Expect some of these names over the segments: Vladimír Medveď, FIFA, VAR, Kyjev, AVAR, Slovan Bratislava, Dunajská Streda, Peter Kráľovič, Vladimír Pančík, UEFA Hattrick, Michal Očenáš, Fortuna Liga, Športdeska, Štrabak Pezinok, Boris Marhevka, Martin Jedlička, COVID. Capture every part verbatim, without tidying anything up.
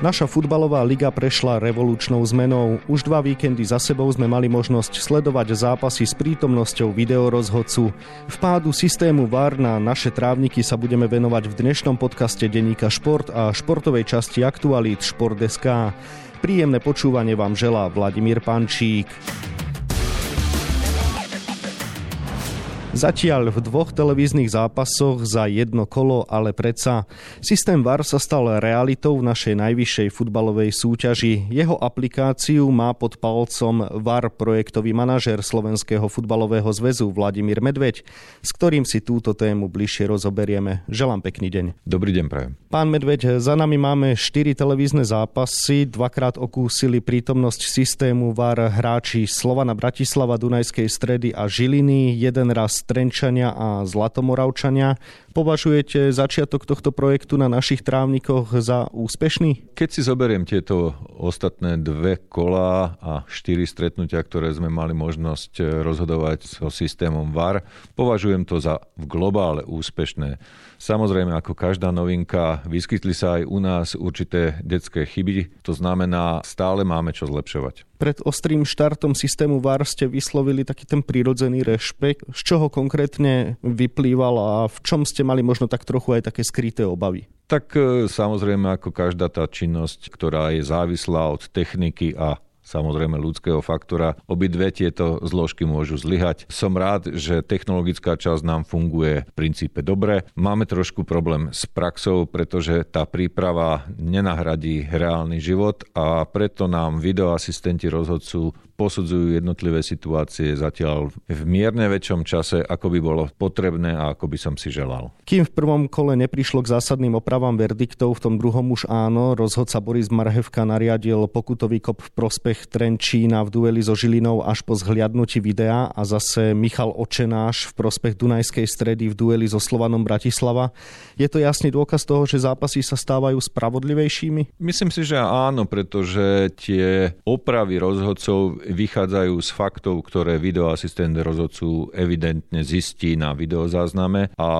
Naša futbalová liga prešla revolučnou zmenou. Už dva víkendy za sebou sme mali možnosť sledovať zápasy s prítomnosťou videorozhodcu. Vpádu systému vé á er na naše trávniky sa budeme venovať v dnešnom podcaste denníka Šport a športovej časti aktualít šport bodka es ká. Príjemné počúvanie vám želá Vladimír Pančík. Zatiaľ v dvoch televíznych zápasoch za jedno kolo, ale predsa. Systém vé á er sa stal realitou v našej najvyššej futbalovej súťaži. Jeho aplikáciu má pod palcom vé á er projektový manažér Slovenského futbalového zväzu Vladimír Medveď, s ktorým si túto tému bližšie rozoberieme. Želám pekný deň. Dobrý deň prajem. Pán Medveď, za nami máme štyri televízne zápasy. Dvakrát okúsili prítomnosť systému vé á er hráči Slovana Bratislava, Dunajskej Stredy a Žiliny. Jeden raz Trenčania a Zlatomoravčania. Považujete začiatok tohto projektu na našich trávnikoch za úspešný? Keď si zoberiem tieto ostatné dve kolá a štyri stretnutia, ktoré sme mali možnosť rozhodovať so systémom vé á er, považujem to za v globále úspešné. Samozrejme, ako každá novinka, vyskytli sa aj u nás určité detské chyby. To znamená, stále máme čo zlepšovať. Pred ostrým štartom systému vé á er ste vyslovili taký ten prírodzený rešpekt. Z čoho konkrétne vyplýval a v čom ste mali možno tak trochu aj také skryté obavy? Tak samozrejme, ako každá tá činnosť, ktorá je závislá od techniky a samozrejme ľudského faktora. Obidve tieto zložky môžu zlyhať. Som rád, že technologická časť nám funguje v princípe dobre. Máme trošku problém s praxou, pretože tá príprava nenahradí reálny život a preto nám videoasistenti rozhodcu posudzujú jednotlivé situácie zatiaľ v mierne väčšom čase, ako by bolo potrebné a ako by som si želal. Kým v prvom kole neprišlo k zásadným opravám verdiktov, v tom druhom už áno, rozhodca Boris Marhevka nariadil pokutový kop v prospech Trenčína v dueli so Žilinou až po zhliadnutí videa a zase Michal Očenáš v prospech Dunajskej Stredy v dueli so Slovanom Bratislava. Je to jasný dôkaz toho, že zápasy sa stávajú spravodlivejšími? Myslím si, že áno, pretože tie opravy rozhodcov vychádzajú z faktov, ktoré videoasistent rozhodcu evidentne zistí na videozázname a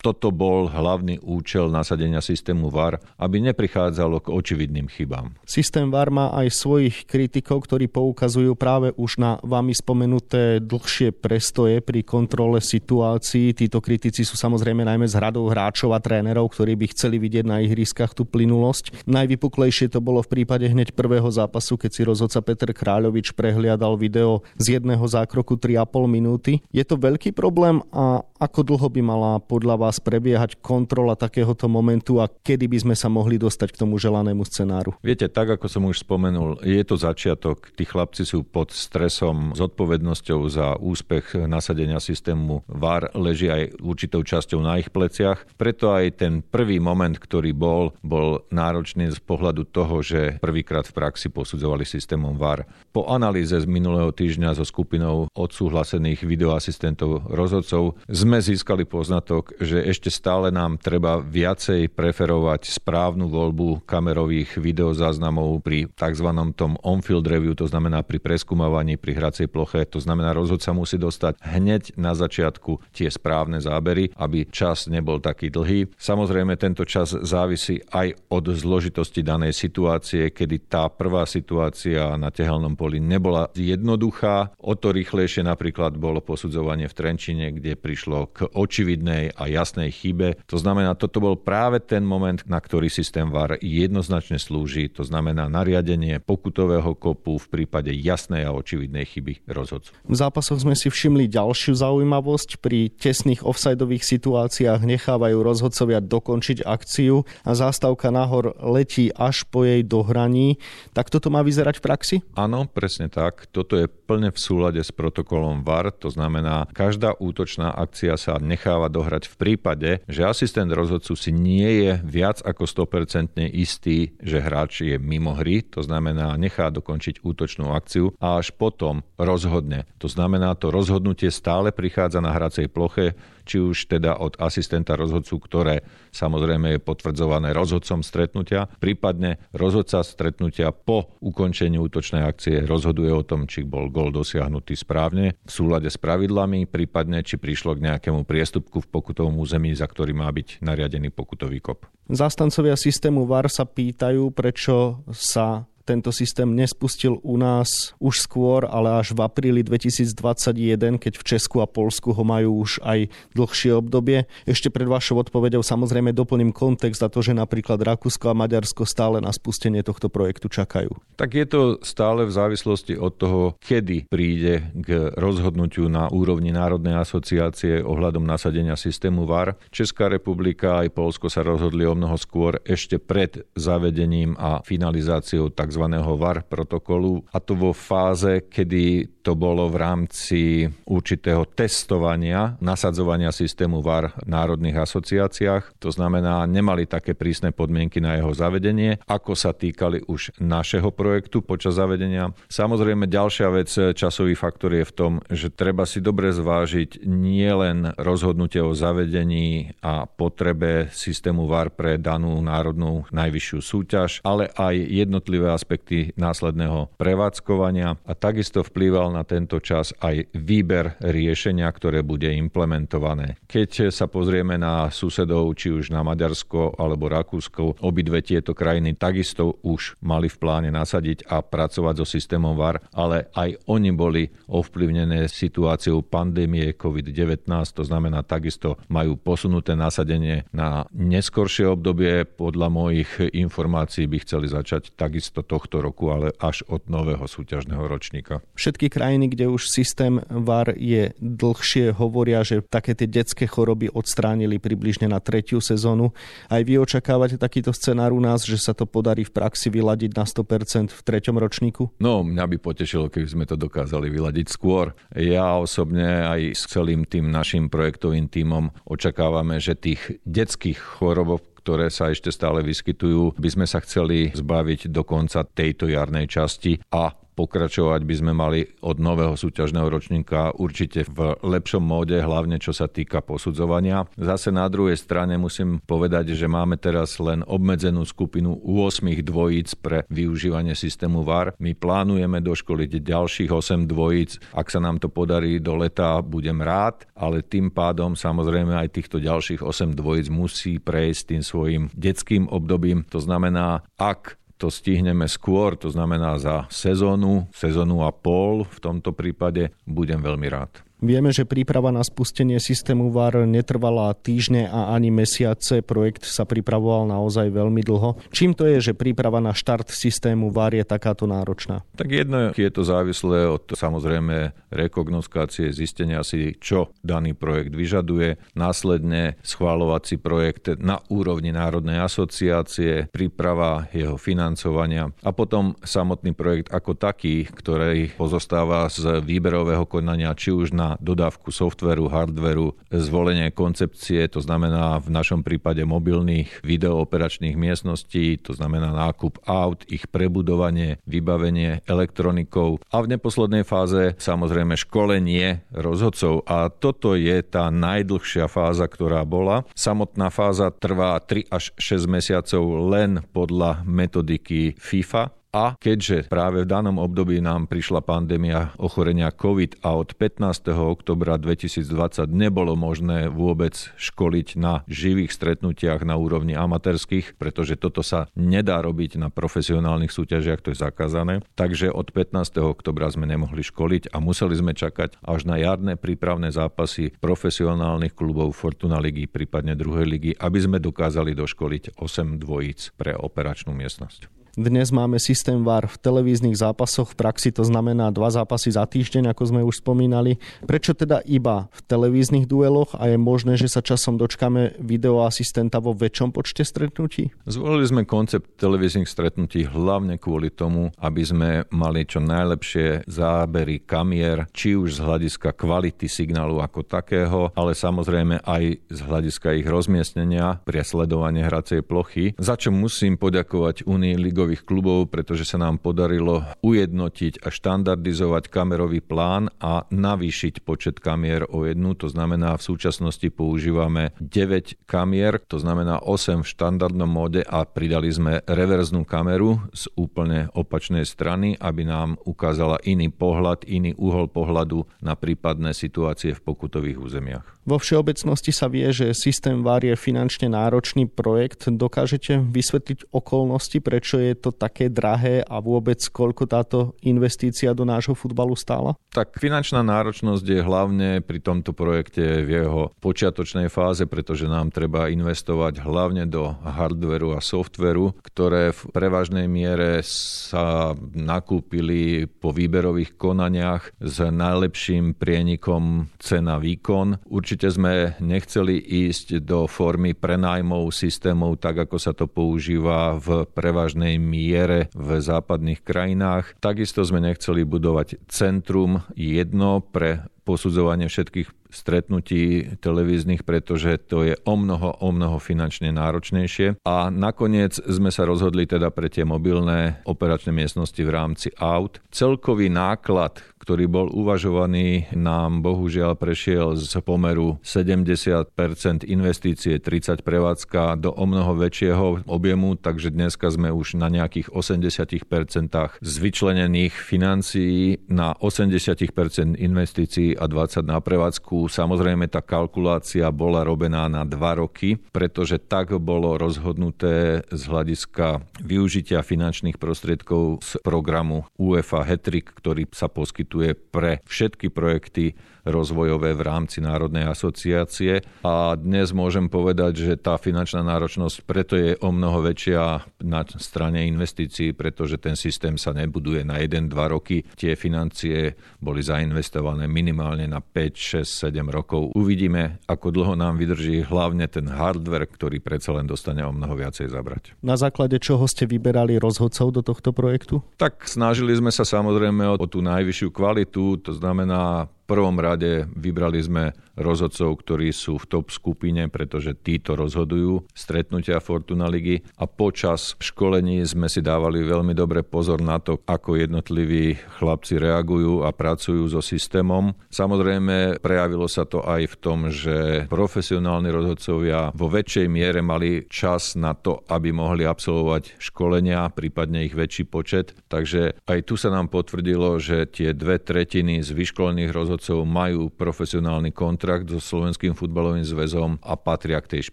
toto bol hlavný účel nasadenia systému vé á er, aby neprichádzalo k očividným chybám. Systém vé á er má aj svojich kritikov, ktorí poukazujú práve už na vami spomenuté dlhšie prestoje pri kontrole situácií. Títo kritici sú samozrejme najmä z hradov hráčov a trénerov, ktorí by chceli vidieť na ihriskách tú plynulosť. Najvypuklejšie to bolo v prípade hneď prvého zápasu, keď si rozhodca Peter Kráľovič prehliadal video z jedného zákroku tri a pol minúty. Je to veľký problém a ako dlho by mala podľa vás prebiehať kontrola takéhoto momentu a kedy by sme sa mohli dostať k tomu želanému scenáru? Viete, tak ako som už spomenul, je to začiatok. Tí chlapci sú pod stresom, zodpovednosťou za úspech nasadenia systému vé á er leží aj určitou časťou na ich pleciach. Preto aj ten prvý moment, ktorý bol, bol náročný z pohľadu toho, že prvýkrát v praxi posudzovali systémom vé á er. Po analýze z minulého týždňa so skupinou odsúhlasených videoasistentov rozhodcov sme získali poznatok, že ešte stále nám treba viacej preferovať správnu voľbu kamerových videozáznamov pri tzv. tom on-field review, to znamená pri preskúmavaní pri hracej ploche, to znamená rozhodca musí dostať hneď na začiatku tie správne zábery, aby čas nebol taký dlhý. Samozrejme tento čas závisí aj od zložitosti danej situácie, kedy tá prvá situácia na tehelnom poli nebola jednoduchá. O to rýchlejšie napríklad bolo posudzovanie v Trenčine, kde prišlo k očividnej a jasnej chybe. To znamená, toto bol práve ten moment, na ktorý systém vé á er jednoznačne slúži, to znamená nariadenie pokutového kopu v prípade jasnej a očividnej chyby rozhodcu. V zápasoch sme si všimli ďalšiu zaujímavosť. Pri tesných offsideových situáciách nechávajú rozhodcovia dokončiť akciu a zástavka nahor letí až po jej dohraní. Tak toto má vyzerať v praxi? Áno, presne tak. Toto je plne v súlade s protokolom vé á er, to znamená, každá útočná akcia sa necháva dohrať v prípade, že asistent rozhodcu si nie je viac ako sto percent istý, že hráč je mimo hry, to znamená, nechá dokončiť končiť útočnú akciu a až potom rozhodne. To znamená, to rozhodnutie stále prichádza na hracej ploche, či už teda od asistenta rozhodcu, ktoré samozrejme je potvrdzované rozhodcom stretnutia, prípadne rozhodca stretnutia po ukončení útočnej akcie rozhoduje o tom, či bol gól dosiahnutý správne v súlade s pravidlami, prípadne či prišlo k nejakému priestupku v pokutovom území, za ktorý má byť nariadený pokutový kop. Zástancovia systému VAR sa pýtajú, prečo sa tento systém nespustil u nás už skôr, ale až v apríli dvetisícdvadsaťjeden, keď v Česku a Poľsku ho majú už aj dlhšie obdobie. Ešte pred vašou odpoveďou samozrejme doplním kontext a to, že napríklad Rakúsko a Maďarsko stále na spustenie tohto projektu čakajú. Tak je to stále v závislosti od toho, kedy príde k rozhodnutiu na úrovni Národnej asociácie ohľadom nasadenia systému VAR. Česká republika aj Poľsko sa rozhodli o mnoho skôr ešte pred zavedením a finalizáciou tzv. VAR protokolu, a to vo fáze, kedy to bolo v rámci určitého testovania, nasadzovania systému VAR v národných asociáciách. To znamená, nemali také prísne podmienky na jeho zavedenie, ako sa týkali už našeho projektu počas zavedenia. Samozrejme, ďalšia vec, časový faktor je v tom, že treba si dobre zvážiť nielen rozhodnutie o zavedení a potrebe systému VAR pre danú národnú najvyššiu súťaž, ale aj jednotlivé aspekty následného prevádzkovania a takisto vplýval na tento čas aj výber riešenia, ktoré bude implementované. Keď sa pozrieme na susedov, či už na Maďarsko alebo Rakúsko, obidve tieto krajiny takisto už mali v pláne nasadiť a pracovať so systémom VAR, ale aj oni boli ovplyvnené situáciou pandémie covid devätnásť, to znamená takisto majú posunuté nasadenie na neskoršie obdobie. Podľa mojich informácií by chceli začať takisto tohto roku, ale až od nového súťažného ročníka. Všetky krajiny, kde už systém VAR je dlhšie, hovoria, že také tie detské choroby odstránili približne na tretiu sezónu. Aj vy očakávate takýto scenár u nás, že sa to podarí v praxi vyladiť na sto percent v treťom ročníku? No, mňa by potešilo, keby sme to dokázali vyladiť skôr. Ja osobne aj s celým tým našim projektovým tímom očakávame, že tých detských chorobov, ktoré sa ešte stále vyskytujú, by sme sa chceli zbaviť do konca tejto jarnej časti a pokračovať by sme mali od nového súťažného ročníka určite v lepšom móde, hlavne čo sa týka posudzovania. Zase na druhej strane musím povedať, že máme teraz len obmedzenú skupinu osem dvojíc pre využívanie systému VAR. My plánujeme doškoliť ďalších osem dvojíc. Ak sa nám to podarí do leta, budem rád, ale tým pádom samozrejme aj týchto ďalších osem dvojíc musí prejsť tým svojim detským obdobím. To znamená, ak to stihneme skôr, to znamená za sezónu, sezónu a pol v tomto prípade, budem veľmi rád. Vieme, že príprava na spustenie systému VAR netrvala týždne a ani mesiace. Projekt sa pripravoval naozaj veľmi dlho. Čím to je, že príprava na štart systému VAR je takáto náročná? Tak jedno je to závislé od samozrejme rekognoskácie, zistenia si, čo daný projekt vyžaduje. Následne schváľovací projekt na úrovni Národnej asociácie, príprava jeho financovania a potom samotný projekt ako taký, ktorý pozostáva z výberového konania, či už na dodávku softveru, hardveru, zvolenie koncepcie, to znamená v našom prípade mobilných videooperačných miestností, to znamená nákup aut, ich prebudovanie, vybavenie elektronikou a v neposlednej fáze samozrejme školenie rozhodcov. A toto je tá najdlhšia fáza, ktorá bola. Samotná fáza trvá tri až šesť mesiacov len podľa metodiky FIFA. A keďže práve v danom období nám prišla pandémia ochorenia COVID a od pätnásteho októbra dvetisícdvadsať nebolo možné vôbec školiť na živých stretnutiach na úrovni amatérskych, pretože toto sa nedá robiť na profesionálnych súťažiach, to je zakázané. Takže od pätnásteho októbra sme nemohli školiť a museli sme čakať až na jarné prípravné zápasy profesionálnych klubov Fortuna Ligy, prípadne druhej ligy, aby sme dokázali doškoliť osem dvojíc pre operačnú miestnosť. Dnes máme systém VAR v televíznych zápasoch. V praxi to znamená dva zápasy za týždeň, ako sme už spomínali. Prečo teda iba v televíznych dueloch a je možné, že sa časom dočkáme videoasistenta vo väčšom počte stretnutí? Zvolili sme koncept televíznych stretnutí hlavne kvôli tomu, aby sme mali čo najlepšie zábery kamier, či už z hľadiska kvality signálu ako takého, ale samozrejme aj z hľadiska ich rozmiestnenia pre sledovanie hracej plochy, za čo musím poďakovať Unii ligových hokejových klubov, pretože sa nám podarilo ujednotiť a štandardizovať kamerový plán a navýšiť počet kamier o jednu. To znamená, v súčasnosti používame deväť kamier, to znamená osem v štandardnom móde a pridali sme reverznú kameru z úplne opačnej strany, aby nám ukázala iný pohľad, iný uhol pohľadu na prípadné situácie v pokutových územiach. Vo všeobecnosti sa vie, že systém VAR je finančne náročný projekt. Dokážete vysvetliť okolnosti, prečo je to také drahé a vôbec koľko táto investícia do nášho futbalu stála? Tak finančná náročnosť je hlavne pri tomto projekte v jeho počiatočnej fáze, pretože nám treba investovať hlavne do hardveru a softveru, ktoré v prevažnej miere sa nakúpili po výberových konaniach s najlepším prienikom cena-výkon. Určite sme nechceli ísť do formy prenájmov systémov, tak ako sa to používa v prevažnej miere v západných krajinách. Takisto sme nechceli budovať centrum jedno pre posudzovanie všetkých stretnutí televíznych, pretože to je o mnoho, o mnoho finančne náročnejšie. A nakoniec sme sa rozhodli teda pre tie mobilné operačné miestnosti v rámci aut. Celkový náklad, ktorý bol uvažovaný, nám bohužiaľ prešiel z pomeru sedemdesiat percent investície, tridsať percent prevádzka do o mnoho väčšieho objemu, takže dneska sme už na nejakých osemdesiat percent z vyčlenených financií na osemdesiat percent investícií a dvadsať percent na prevádzku. Samozrejme, tá kalkulácia bola robená na dva roky, pretože tak bolo rozhodnuté z hľadiska využitia finančných prostriedkov z programu UEFA Hattrick, ktorý sa poskytuje pre všetky projekty rozvojové v rámci Národnej asociácie. A dnes môžem povedať, že tá finančná náročnosť preto je o mnoho väčšia na strane investícií, pretože ten systém sa nebuduje na jeden až dva roky. Tie financie boli zainvestované minimálne na päť, šesť, sedem rokov. Uvidíme, ako dlho nám vydrží hlavne ten hardware, ktorý predsa len dostane o mnoho viacej zabrať. Na základe čoho ste vyberali rozhodcov do tohto projektu? Tak snažili sme sa samozrejme o, o tú najvyššiu kvalitu, to znamená v prvom rade vybrali sme rozhodcov, ktorí sú v top skupine, pretože títo rozhodujú stretnutia Fortuna Ligy a počas školení sme si dávali veľmi dobre pozor na to, ako jednotliví chlapci reagujú a pracujú so systémom. Samozrejme, prejavilo sa to aj v tom, že profesionálni rozhodcovia vo väčšej miere mali čas na to, aby mohli absolvovať školenia, prípadne ich väčší počet. Takže aj tu sa nám potvrdilo, že tie dve tretiny z vyškolených rozhodcov majú profesionálny kontrakt so Slovenským futbalovým zväzom a patria k tej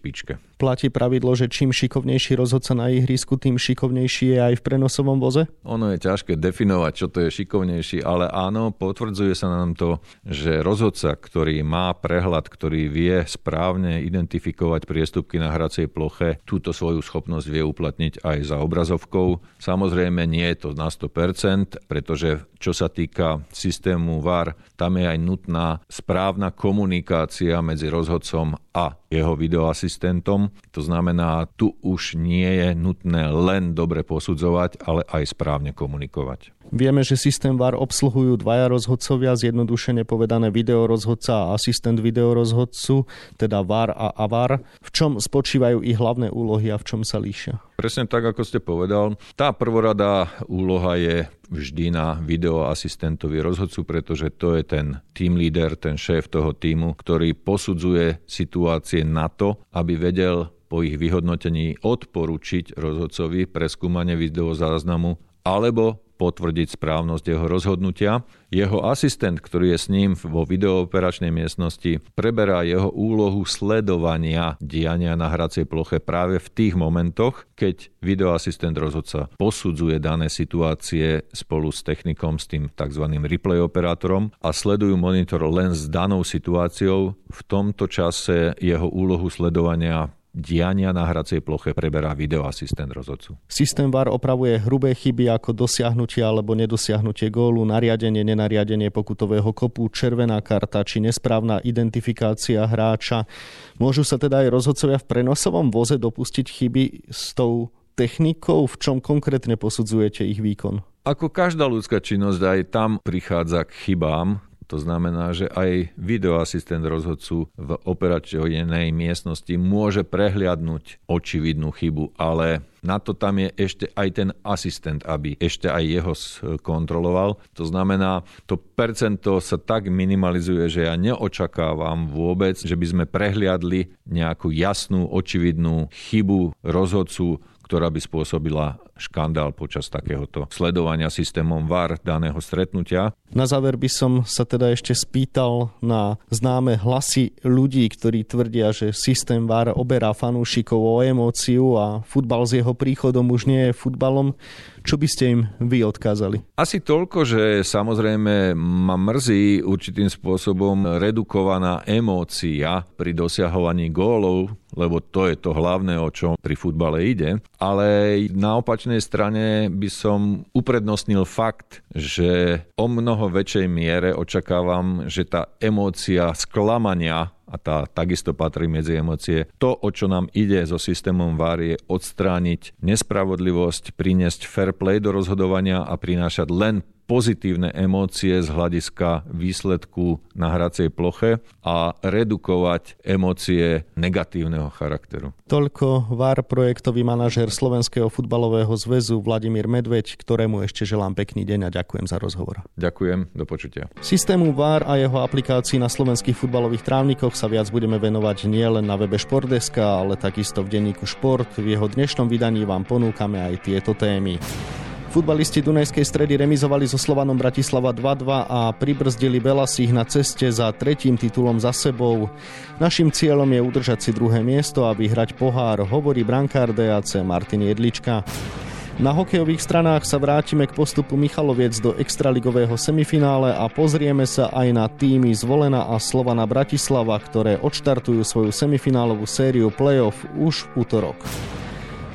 špičke. Platí pravidlo, že čím šikovnejší rozhodca na ihrisku, tým šikovnejší je aj v prenosovom voze? Ono je ťažké definovať, čo to je šikovnejší, ale áno, potvrdzuje sa nám to, že rozhodca, ktorý má prehľad, ktorý vie správne identifikovať priestupky na hracej ploche, túto svoju schopnosť vie uplatniť aj za obrazovkou. Samozrejme, nie je to na sto percent, pretože čo sa týka systému VAR, tam je aj nutná správna komunikácia medzi rozhodcom a jeho videoasistentom. To znamená, tu už nie je nutné len dobre posudzovať, ale aj správne komunikovať. Vieme, že systém VAR obsluhujú dvaja rozhodcovia, zjednodušene povedané videorozhodca a asistent videorozhodcu, teda VAR a AVAR. V čom spočívajú ich hlavné úlohy a v čom sa líšia? Presne tak, ako ste povedal. Tá prvoradá úloha je vždy na videoasistentovi rozhodcu, pretože to je ten team leader, ten šéf toho tímu, ktorý posudzuje situácie na to, aby vedel po ich vyhodnotení odporučiť rozhodcovi preskúmanie videozáznamu alebo potvrdiť správnosť jeho rozhodnutia. Jeho asistent, ktorý je s ním vo videooperačnej miestnosti, preberá jeho úlohu sledovania diania na hracej ploche práve v tých momentoch, keď videoasistent rozhodca posudzuje dané situácie spolu s technikom, s tým tzv. Replay operátorom a sledujú monitor len s danou situáciou. V tomto čase jeho úlohu sledovania diania na hracej ploche preberá videoasistent rozhodcu. Systém VAR opravuje hrubé chyby ako dosiahnutie alebo nedosiahnutie gólu, nariadenie, nenariadenie pokutového kopu, červená karta či nesprávna identifikácia hráča. Môžu sa teda aj rozhodcovia v prenosovom voze dopustiť chyby s tou technikou? V čom konkrétne posudzujete ich výkon? Ako každá ľudská činnosť, aj tam prichádza k chybám, To znamená, že aj videoasistent rozhodcu v operačnej miestnosti môže prehliadnúť očividnú chybu, ale na to tam je ešte aj ten asistent, aby ešte aj jeho skontroloval. To znamená, to percento sa tak minimalizuje, že ja neočakávam vôbec, že by sme prehliadli nejakú jasnú, očividnú chybu rozhodcu, ktorá by spôsobila škandál počas takéhoto sledovania systémom vé á er daného stretnutia. Na záver by som sa teda ešte spýtal na známe hlasy ľudí, ktorí tvrdia, že systém vé á er oberá fanúšikov o emóciu a futbal s jeho príchodom už nie je futbalom. Čo by ste im vy odkázali? Asi toľko, že samozrejme ma mrzí určitým spôsobom redukovaná emócia pri dosiahovaní gólov, lebo to je to hlavné, o čo pri futbale ide. Ale na opačnej strane by som uprednostnil fakt, že o mnoho väčšej miere očakávam, že tá emócia sklamania, a tá takisto patrí medzi emócie. To, o čo nám ide so systémom vé á er, je odstrániť nespravodlivosť, priniesť fair play do rozhodovania a prinášať len pozitívne emócie z hľadiska výsledku na hracej ploche a redukovať emócie negatívneho charakteru. Toľko vé á er projektový manažér Slovenského futbalového zväzu Vladimír Medveď, ktorému ešte želám pekný deň a ďakujem za rozhovor. Ďakujem, do počutia. Systému vé á er a jeho aplikácií na slovenských futbalových trávnikoch sa viac budeme venovať nielen na webe Športdeska, ale takisto v denníku Šport. V jeho dnešnom vydaní vám ponúkame aj tieto témy. Futbalisti Dunajskej Stredy remizovali so Slovanom Bratislava dva dva a pribrzdili Belasich na ceste za tretím titulom za sebou. Naším cieľom je udržať si druhé miesto a vyhrať pohár, hovorí brankár dé á cé Martin Jedlička. Na hokejových stranách sa vrátime k postupu Michaloviec do extraligového semifinále a pozrieme sa aj na týmy Zvolena a Slovana Bratislava, ktoré odštartujú svoju semifinálovú sériu play-off už v útorok.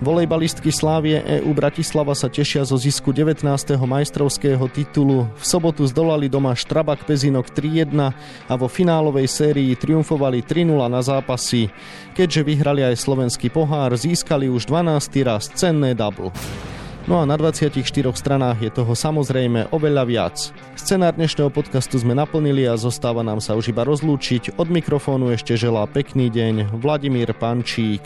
Volejbalistky Slávie é ú Bratislava sa tešia zo zisku devätnásteho majstrovského titulu. V sobotu zdolali doma Štrabak Pezinok tri jedna a vo finálovej sérii triumfovali tri nula na zápasy. Keďže vyhrali aj slovenský pohár, získali už dvanásty raz cenné double. No a na dvadsiatich štyroch stranách je toho samozrejme oveľa viac. Scenár dnešného podcastu sme naplnili a zostáva nám sa už iba rozlúčiť. Od mikrofónu ešte želá pekný deň Vladimír Pančík.